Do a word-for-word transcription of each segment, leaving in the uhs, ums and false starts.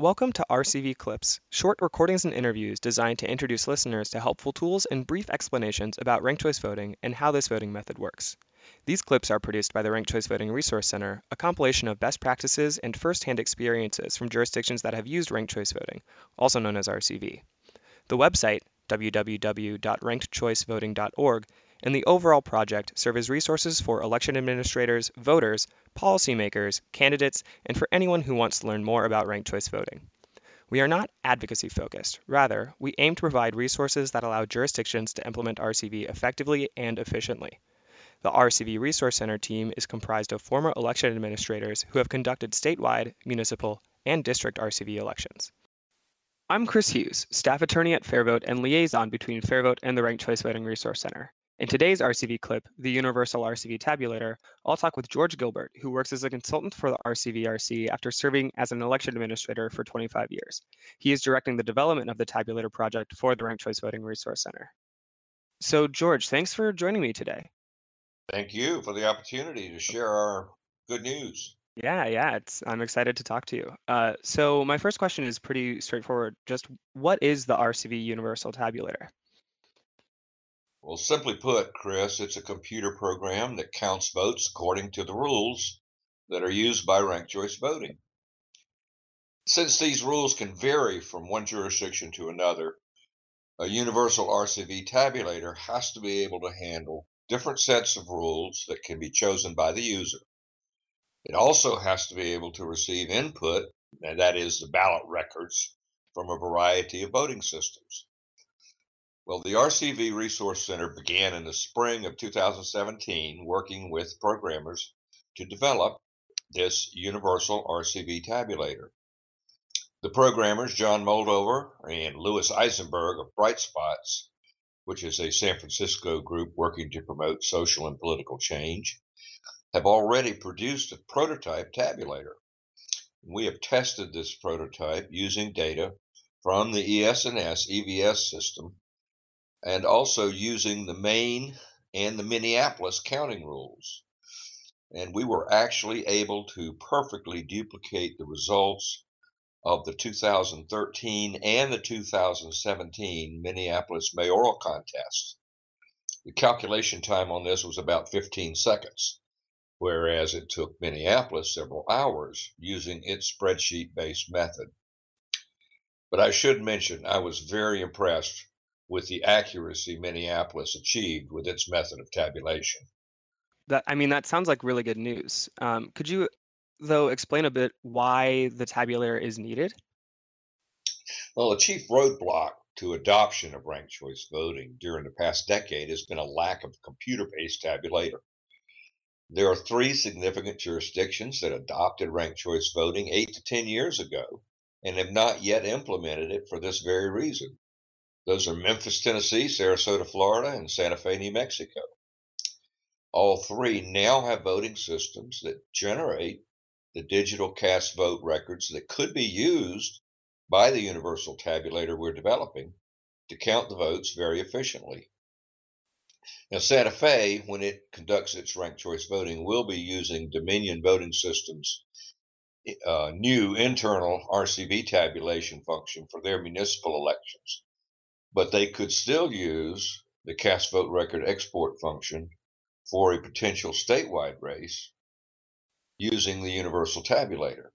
Welcome to R C V Clips, short recordings and interviews designed to introduce listeners to helpful tools and brief explanations about ranked choice voting and how this voting method works. These clips are produced by the Ranked Choice Voting Resource Center, a compilation of best practices and first-hand experiences from jurisdictions that have used ranked choice voting, also known as R C V. The website, w w w dot ranked choice voting dot org, and the overall project serve as resources for election administrators, voters, policymakers, candidates, and for anyone who wants to learn more about ranked choice voting. We are not advocacy-focused. Rather, we aim to provide resources that allow jurisdictions to implement R C V effectively and efficiently. The R C V Resource Center team is comprised of former election administrators who have conducted statewide, municipal, and district R C V elections. I'm Chris Hughes, staff attorney at FairVote and liaison between FairVote and the Ranked Choice Voting Resource Center. In today's R C V clip, the Universal R C V Tabulator, I'll talk with George Gilbert, who works as a consultant for the R C V R C after serving as an election administrator for twenty-five years. He is directing the development of the Tabulator project for the Ranked Choice Voting Resource Center. So, George, thanks for joining me today. Thank you for the opportunity to share our good news. Yeah, yeah, it's, I'm excited to talk to you. Uh, so my first question is pretty straightforward. Just what is the R C V Universal Tabulator? Well, simply put, Chris, it's a computer program that counts votes according to the rules that are used by ranked choice voting. Since these rules can vary from one jurisdiction to another, a universal R C V tabulator has to be able to handle different sets of rules that can be chosen by the user. It also has to be able to receive input, and that is the ballot records, from a variety of voting systems. Well, the R C V Resource Center began in the spring of two thousand seventeen working with programmers to develop this universal R C V tabulator. The programmers, John Moldover and Lewis Eisenberg of Bright Spots, which is a San Francisco group working to promote social and political change, have already produced a prototype tabulator. We have tested this prototype using data from the E S and S E V S system, and also using the Maine and the Minneapolis counting rules. And we were actually able to perfectly duplicate the results of the two thousand thirteen and the two thousand seventeen Minneapolis mayoral contest. The calculation time on this was about fifteen seconds, whereas it took Minneapolis several hours using its spreadsheet-based method. But I should mention, I was very impressed with the accuracy Minneapolis achieved with its method of tabulation. That, I mean, that sounds like really good news. Um, could you, though, explain a bit why the tabulator is needed? Well, a chief roadblock to adoption of ranked choice voting during the past decade has been a lack of computer-based tabulator. There are three significant jurisdictions that adopted ranked choice voting eight to ten years ago and have not yet implemented it for this very reason. Those are Memphis, Tennessee, Sarasota, Florida, and Santa Fe, New Mexico. All three now have voting systems that generate the digital cast vote records that could be used by the universal tabulator we're developing to count the votes very efficiently. Now, Santa Fe, when it conducts its ranked choice voting, will be using Dominion Voting Systems' uh, new internal R C V tabulation function for their municipal elections. But they could still use the cast vote record export function for a potential statewide race using the universal tabulator.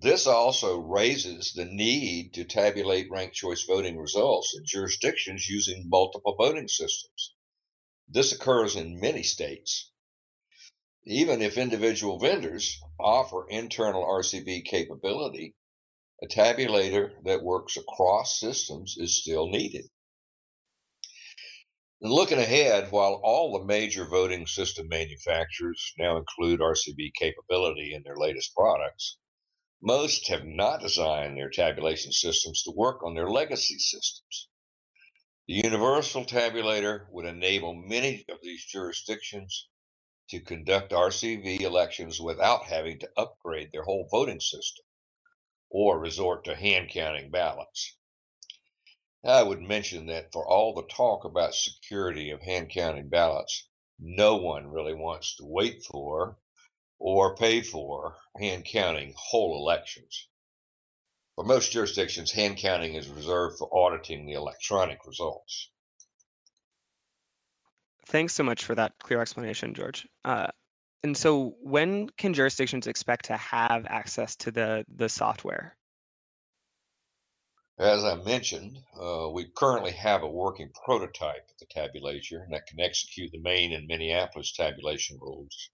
This also raises the need to tabulate ranked choice voting results in jurisdictions using multiple voting systems. This occurs in many states. Even if individual vendors offer internal R C V capability, a tabulator that works across systems is still needed. And looking ahead, while all the major voting system manufacturers now include R C V capability in their latest products, most have not designed their tabulation systems to work on their legacy systems. The universal tabulator would enable many of these jurisdictions to conduct R C V elections without having to upgrade their whole voting system or resort to hand-counting ballots. I would mention that for all the talk about security of hand-counting ballots, no one really wants to wait for or pay for hand-counting whole elections. For most jurisdictions, hand counting is reserved for auditing the electronic results. Thanks so much for that clear explanation, George. Uh, and so when can jurisdictions expect to have access to the, the software? As I mentioned, uh, we currently have a working prototype at the tabulator that can execute the Maine and Minneapolis tabulation rules.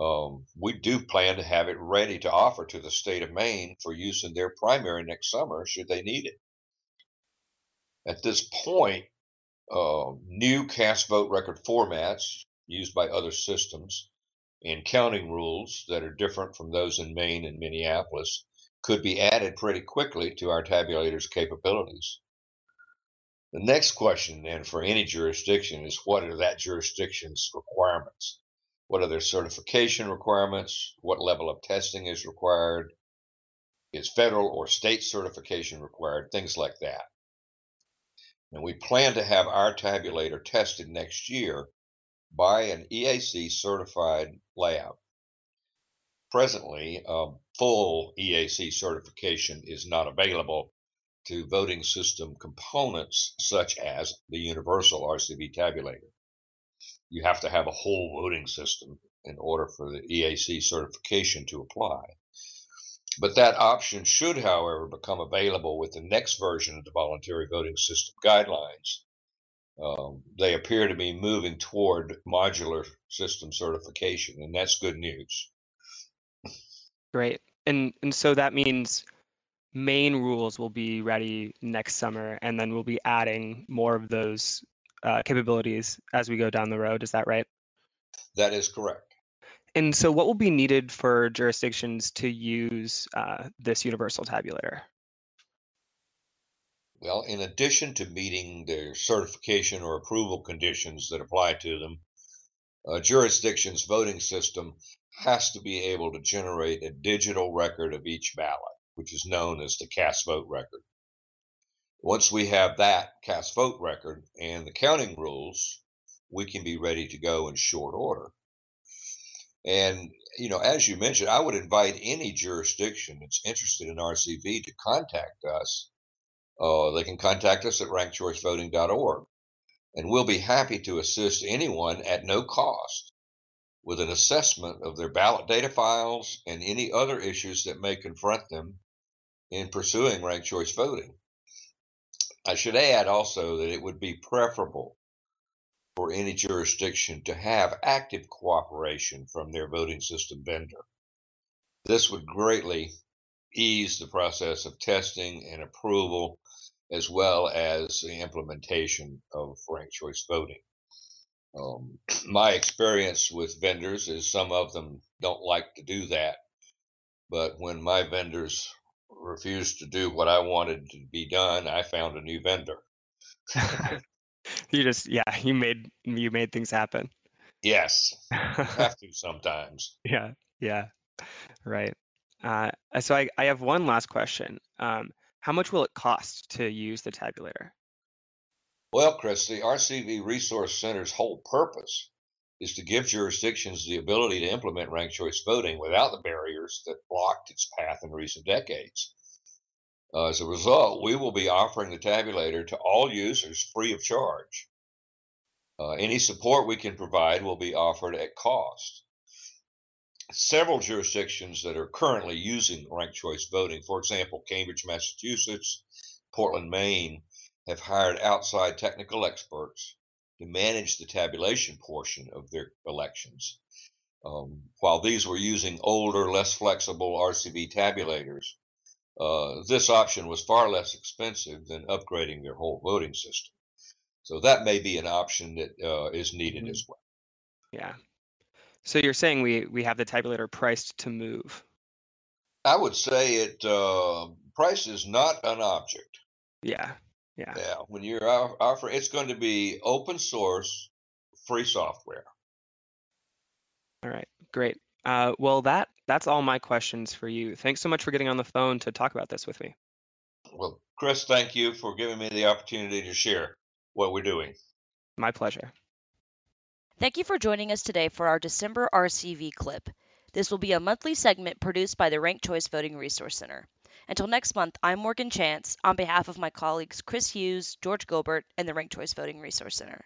Um, we do plan to have it ready to offer to the state of Maine for use in their primary next summer should they need it. At this point, uh, new cast vote record formats used by other systems and counting rules that are different from those in Maine and Minneapolis could be added pretty quickly to our tabulator's capabilities. The next question then for any jurisdiction is, what are that jurisdiction's requirements? What are their certification requirements? What level of testing is required? Is federal or state certification required? Things like that. And we plan to have our tabulator tested next year by an E A C certified lab. Presently, um, full E A C certification is not available to voting system components such as the universal R C V tabulator. You have to have a whole voting system in order for the E A C certification to apply. But that option should, however, become available with the next version of the voluntary voting system guidelines. Um, they appear to be moving toward modular system certification, and that's good news. Great. And and so that means Maine rules will be ready next summer, and then we'll be adding more of those uh, capabilities as we go down the road. Is that right? That is correct. And so what will be needed for jurisdictions to use uh, this universal tabulator? Well, in addition to meeting the certification or approval conditions that apply to them, a jurisdiction's voting system has to be able to generate a digital record of each ballot, which is known as the cast vote record. Once we have that cast vote record and the counting rules, we can be ready to go in short order. And, you know, as you mentioned, I would invite any jurisdiction that's interested in R C V to contact us. Uh, they can contact us at ranked choice voting dot org, and we'll be happy to assist anyone at no cost with an assessment of their ballot data files and any other issues that may confront them in pursuing ranked choice voting. I should add also that it would be preferable for any jurisdiction to have active cooperation from their voting system vendor. This would greatly ease the process of testing and approval, as well as the implementation of ranked choice voting. Um, my experience with vendors is some of them don't like to do that, but when my vendors refused to do what I wanted to be done, I found a new vendor. You just, yeah, you made you made things happen. Yes, you have to sometimes. Yeah, yeah, right. Uh, so I, I have one last question. Um, how much will it cost to use the tabulator? Well, Chris, the R C V Resource Center's whole purpose is to give jurisdictions the ability to implement ranked choice voting without the barriers that blocked its path in recent decades. Uh, as a result, we will be offering the tabulator to all users free of charge. Uh, any support we can provide will be offered at cost. Several jurisdictions that are currently using ranked choice voting, for example, Cambridge, Massachusetts, Portland, Maine, have hired outside technical experts to manage the tabulation portion of their elections. Um, while these were using older, less flexible R C V tabulators, uh, this option was far less expensive than upgrading their whole voting system. So that may be an option that uh, is needed as well. Yeah. So you're saying we, we have the tabulator priced to move? I would say it uh, price is not an object. Yeah. Yeah. Yeah. When you're offering, it's going to be open source, free software. All right. Great. Uh, well, that that's all my questions for you. Thanks so much for getting on the phone to talk about this with me. Well, Chris, thank you for giving me the opportunity to share what we're doing. My pleasure. Thank you for joining us today for our December R C V clip. This will be a monthly segment produced by the Ranked Choice Voting Resource Center. Until next month, I'm Morgan Chance on behalf of my colleagues Chris Hughes, George Gilbert, and the Ranked Choice Voting Resource Center.